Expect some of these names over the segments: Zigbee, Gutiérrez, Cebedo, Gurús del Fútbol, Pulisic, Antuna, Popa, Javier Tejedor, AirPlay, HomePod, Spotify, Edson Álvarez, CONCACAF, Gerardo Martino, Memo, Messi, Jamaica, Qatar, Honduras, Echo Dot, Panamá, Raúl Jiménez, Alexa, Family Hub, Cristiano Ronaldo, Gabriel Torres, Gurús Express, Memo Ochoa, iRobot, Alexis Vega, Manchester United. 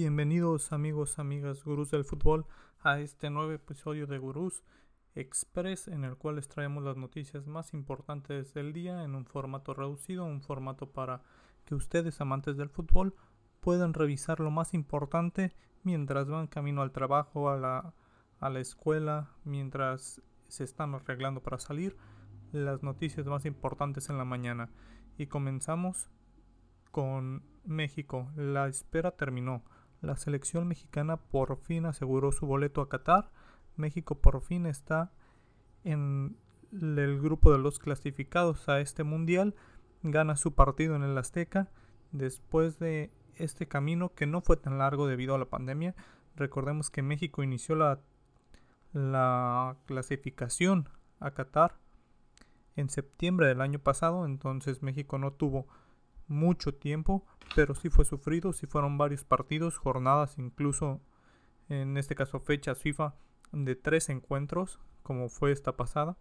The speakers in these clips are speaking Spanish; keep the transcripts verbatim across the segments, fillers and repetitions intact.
Bienvenidos amigos, amigas, gurús del fútbol a este nuevo episodio de Gurús Express, en el cual les traemos las noticias más importantes del día en un formato reducido, un formato para que ustedes, amantes del fútbol, puedan revisar lo más importante mientras van camino al trabajo, a la, a la escuela, mientras se están arreglando para salir, las noticias más importantes en la mañana. Y comenzamos con México. La espera terminó. La selección mexicana por fin aseguró su boleto a Qatar. México por fin está en el grupo de los clasificados a este mundial. Gana su partido en el Azteca después de este camino que no fue tan largo debido a la pandemia. Recordemos que México inició la, la clasificación a Qatar en septiembre del año pasado. Entonces México no tuvo mucho tiempo, pero sí fue sufrido, sí fueron varios partidos, jornadas, incluso en este caso fechas FIFA de tres encuentros, como fue esta pasada,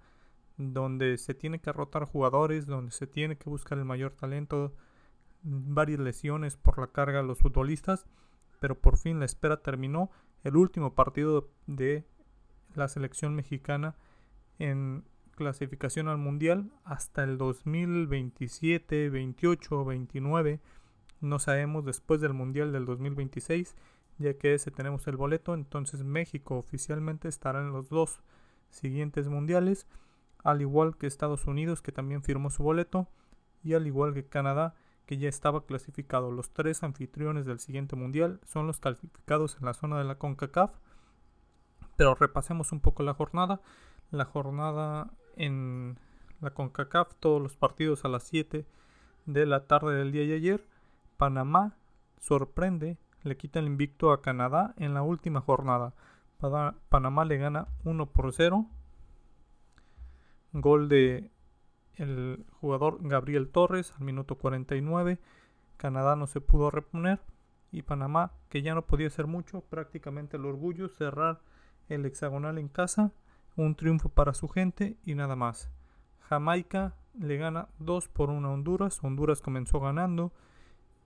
donde se tiene que rotar jugadores, donde se tiene que buscar el mayor talento, varias lesiones por la carga de los futbolistas, pero por fin la espera terminó. El último partido de la selección mexicana en clasificación al mundial hasta el dos mil veintisiete, veintiocho, veintinueve, no sabemos, después del mundial del dos mil veintiséis, ya que ese tenemos el boleto. Entonces México oficialmente estará en los dos siguientes mundiales, al igual que Estados Unidos, que también firmó su boleto, y al igual que Canadá, que ya estaba clasificado. Los tres anfitriones del siguiente mundial son los calificados en la zona de la CONCACAF. Pero repasemos un poco la jornada. La jornada en la CONCACAF, todos los partidos a las siete de la tarde del día de ayer. Panamá sorprende, le quita el invicto a Canadá en la última jornada. Panamá le gana uno por cero. Gol de el jugador Gabriel Torres al minuto cuarenta y nueve. Canadá no se pudo reponer y Panamá, que ya no podía hacer mucho, prácticamente el orgullo, cerrar el hexagonal en casa. Un triunfo para su gente y nada más. Jamaica le gana dos por uno a Honduras. Honduras comenzó ganando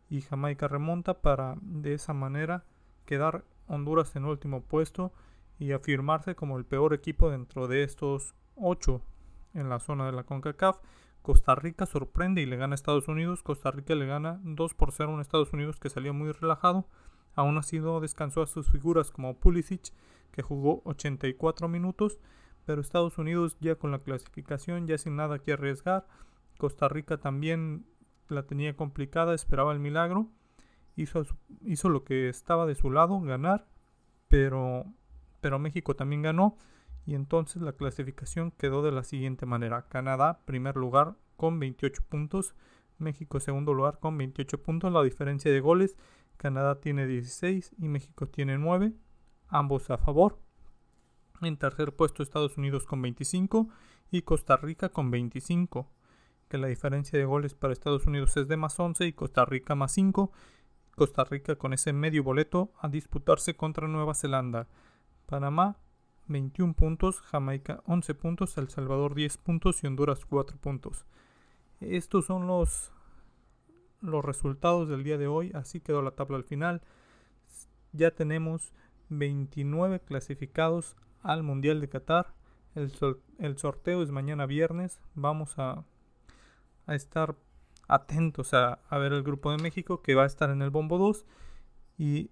y Jamaica remonta para de esa manera quedar Honduras en último puesto y afirmarse como el peor equipo dentro de estos ocho en la zona de la CONCACAF. Costa Rica sorprende y le gana a Estados Unidos. Costa Rica le gana dos por cero a un Estados Unidos que salió muy relajado. Aún así no descansó a sus figuras como Pulisic, que jugó ochenta y cuatro minutos. Pero Estados Unidos ya con la clasificación, ya sin nada que arriesgar. Costa Rica también la tenía complicada, esperaba el milagro. Hizo, hizo lo que estaba de su lado, ganar. Pero, pero México también ganó. Y entonces la clasificación quedó de la siguiente manera. Canadá, primer lugar con veintiocho puntos. México, segundo lugar con veintiocho puntos. La diferencia de goles, Canadá tiene dieciséis y México tiene nueve. Ambos a favor. En tercer puesto Estados Unidos con veinticinco y Costa Rica con veinticinco. Que la diferencia de goles para Estados Unidos es de más once y Costa Rica más cinco. Costa Rica con ese medio boleto a disputarse contra Nueva Zelanda. Panamá veintiuno puntos, Jamaica once puntos, El Salvador diez puntos y Honduras cuatro puntos. Estos son los, los resultados del día de hoy. Así quedó la tabla al final. Ya tenemos veintinueve clasificados al Mundial de Qatar. El, sol, el sorteo es mañana viernes. Vamos a, a estar atentos a, a ver el grupo de México, que va a estar en el bombo dos. Y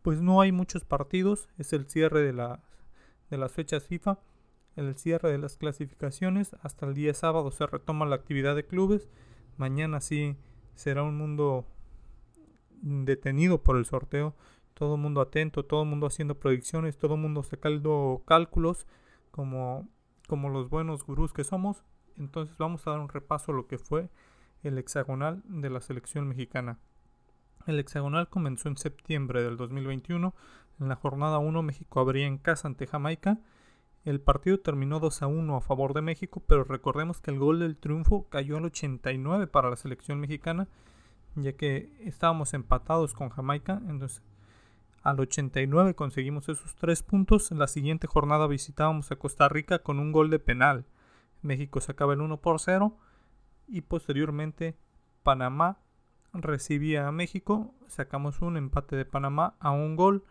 pues no hay muchos partidos. Es el cierre de, la, de las fechas FIFA. El cierre de las clasificaciones. Hasta el día sábado se retoma la actividad de clubes. Mañana sí será un mundo detenido por el sorteo. Todo el mundo atento, todo el mundo haciendo predicciones, todo el mundo sacando cálculos como, como los buenos gurús que somos. Entonces vamos a dar un repaso a lo que fue el hexagonal de la selección mexicana. El hexagonal comenzó en septiembre del dos mil veintiuno. En la jornada uno México abría en casa ante Jamaica. El partido terminó dos a uno a favor de México, pero recordemos que el gol del triunfo cayó al ochenta y nueve para la selección mexicana, ya que estábamos empatados con Jamaica. Entonces al ochenta y nueve conseguimos esos tres puntos. En la siguiente jornada visitábamos a Costa Rica con un gol de penal. México sacaba el uno por cero y posteriormente Panamá recibía a México, sacamos un empate de Panamá a un gol.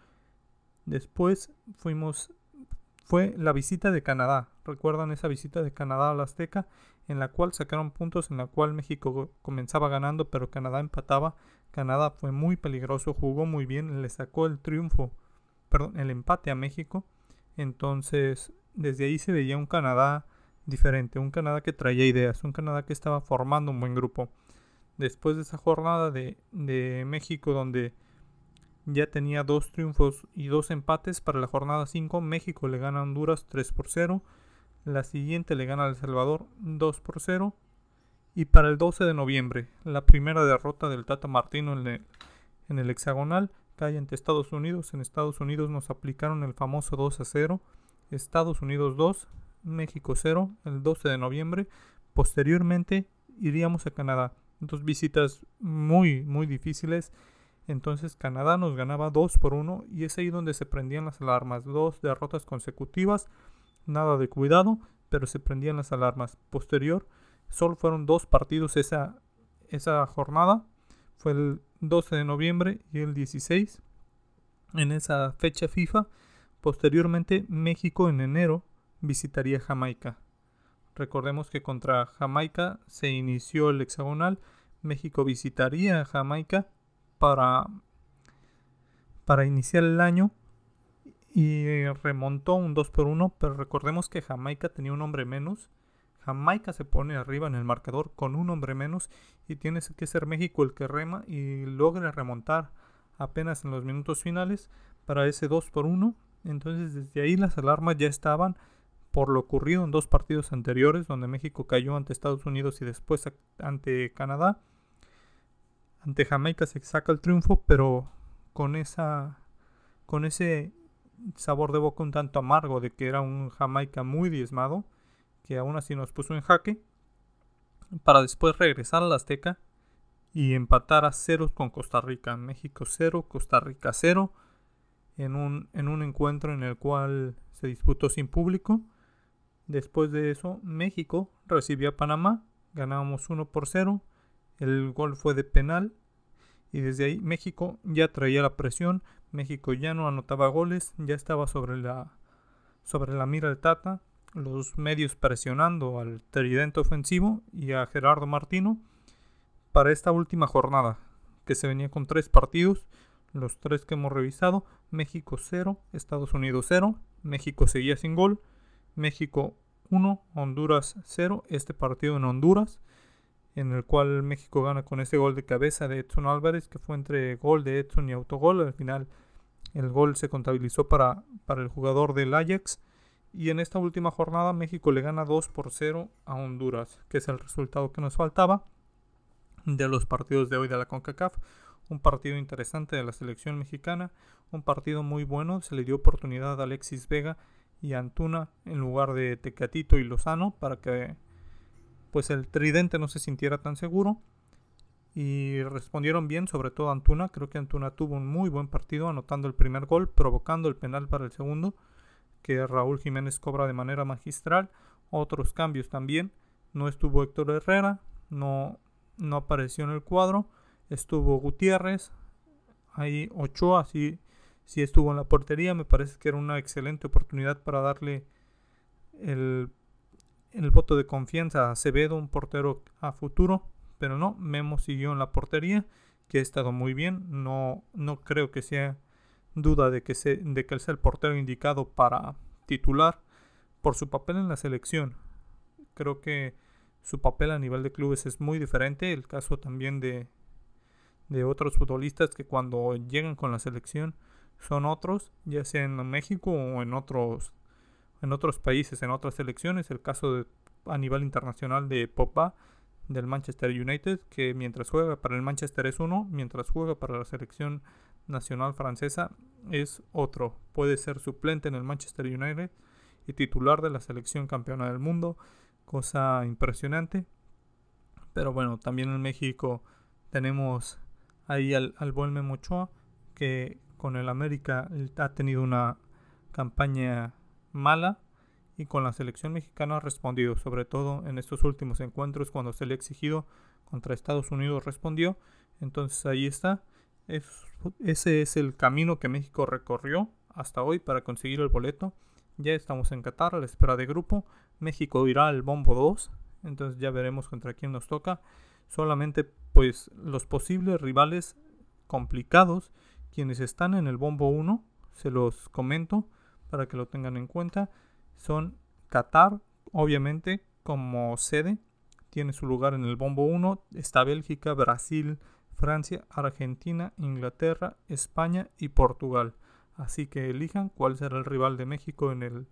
Después fuimos, fue la visita de Canadá. ¿Recuerdan esa visita de Canadá a la Azteca? En la cual sacaron puntos, en la cual México comenzaba ganando, pero Canadá empataba. Canadá fue muy peligroso, jugó muy bien, le sacó el triunfo, perdón, el empate a México. Entonces, desde ahí se veía un Canadá diferente, un Canadá que traía ideas, un Canadá que estaba formando un buen grupo. Después de esa jornada de, de México, donde ya tenía dos triunfos y dos empates, para la jornada cinco México le gana a Honduras tres por cero. La siguiente le gana a El Salvador dos por cero. Y para el doce de noviembre, la primera derrota del Tata Martino en el, en el hexagonal, cae ante Estados Unidos. En Estados Unidos nos aplicaron el famoso dos a cero. Estados Unidos dos, México cero, el doce de noviembre. Posteriormente iríamos a Canadá. Dos visitas muy, muy difíciles. Entonces Canadá nos ganaba dos por uno y es ahí donde se prendían las alarmas. Dos derrotas consecutivas. Nada de cuidado, pero se prendían las alarmas. Posterior, solo fueron dos partidos esa, esa jornada. Fue el doce de noviembre y el dieciséis. En esa fecha FIFA, posteriormente México en enero visitaría Jamaica. Recordemos que contra Jamaica se inició el hexagonal. México visitaría Jamaica para, para iniciar el año. Y remontó un dos por uno, pero recordemos que Jamaica tenía un hombre menos. Jamaica se pone arriba en el marcador con un hombre menos y tiene que ser México el que rema y logra remontar apenas en los minutos finales para ese dos por uno. Entonces desde ahí las alarmas ya estaban por lo ocurrido en dos partidos anteriores, donde México cayó ante Estados Unidos y después ante Canadá. Ante Jamaica se saca el triunfo, pero con esa con ese... sabor de boca un tanto amargo de que era un Jamaica muy diezmado, que aún así nos puso en jaque, para después regresar a la Azteca y empatar a ceros con Costa Rica. México cero, Costa Rica cero, en un, en un encuentro en el cual se disputó sin público. Después de eso México recibió a Panamá, ganábamos uno por cero, el gol fue de penal y desde ahí México ya traía la presión. México ya no anotaba goles, ya estaba sobre la, sobre la mira del Tata, los medios presionando al tridente ofensivo y a Gerardo Martino para esta última jornada, que se venía con tres partidos, los tres que hemos revisado, México cero, Estados Unidos cero, México seguía sin gol, México uno, Honduras cero, este partido en Honduras, en el cual México gana con ese gol de cabeza de Edson Álvarez, que fue entre gol de Edson y autogol. Al final el gol se contabilizó para, para el jugador del Ajax. Y en esta última jornada México le gana dos por cero a Honduras, que es el resultado que nos faltaba de los partidos de hoy de la CONCACAF. Un partido interesante de la selección mexicana, un partido muy bueno. Se le dio oportunidad a Alexis Vega y a Antuna en lugar de Tecatito y Lozano para que pues el tridente no se sintiera tan seguro, y respondieron bien, sobre todo Antuna. Creo que Antuna tuvo un muy buen partido, anotando el primer gol, provocando el penal para el segundo, que Raúl Jiménez cobra de manera magistral. Otros cambios también, no estuvo Héctor Herrera, no, no apareció en el cuadro, estuvo Gutiérrez, ahí Ochoa sí, sí estuvo en la portería. Me parece que era una excelente oportunidad para darle el el voto de confianza a Cebedo, un portero a futuro, pero no, Memo siguió en la portería, que ha estado muy bien. No, no creo que sea duda de que, se, de que él sea el portero indicado para titular por su papel en la selección. Creo que su papel a nivel de clubes es muy diferente, el caso también de, de otros futbolistas que cuando llegan con la selección son otros, ya sea en México o en otros en otros países, en otras selecciones. El caso de, a nivel internacional, de Popa, del Manchester United, que mientras juega para el Manchester es uno, mientras juega para la selección nacional francesa es otro. Puede ser suplente en el Manchester United y titular de la selección campeona del mundo, cosa impresionante. Pero bueno, también en México tenemos ahí al, al buen Memo Ochoa, que con el América ha tenido una campaña mala y con la selección mexicana ha respondido, sobre todo en estos últimos encuentros cuando se le ha exigido. Contra Estados Unidos respondió, Entonces ahí está. Es, ese es el camino que México recorrió hasta hoy para conseguir el boleto. Ya estamos en Qatar a la espera de grupo. México irá al bombo dos. Entonces ya veremos contra quién nos toca. Solamente pues los posibles rivales complicados, quienes están en el bombo uno, se los comento para que lo tengan en cuenta. Son Qatar, obviamente, como sede. Tiene su lugar en el bombo uno. Está Bélgica, Brasil, Francia, Argentina, Inglaterra, España y Portugal. Así que elijan cuál será el rival de México en el,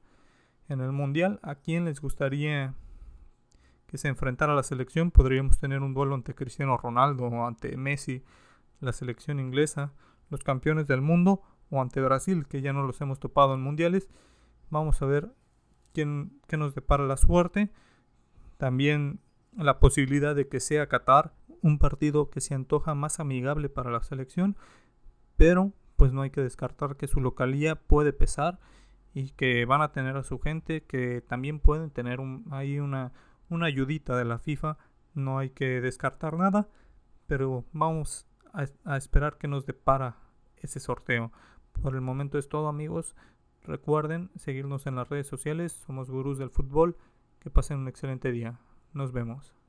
en el Mundial. ¿A quién les gustaría que se enfrentara la selección? Podríamos tener un duelo ante Cristiano Ronaldo o ante Messi, la selección inglesa, los campeones del mundo, o ante Brasil, que ya no los hemos topado en mundiales. Vamos a ver quién, qué nos depara la suerte. También la posibilidad de que sea Qatar, un partido que se antoja más amigable para la selección, pero pues no hay que descartar que su localía puede pesar y que van a tener a su gente, que también pueden tener un, ahí una, una ayudita de la FIFA. No hay que descartar nada, pero vamos a, a esperar que nos depara ese sorteo. Por el momento es todo, amigos. Recuerden seguirnos en las redes sociales. Somos Gurús del Fútbol. Que pasen un excelente día. Nos vemos.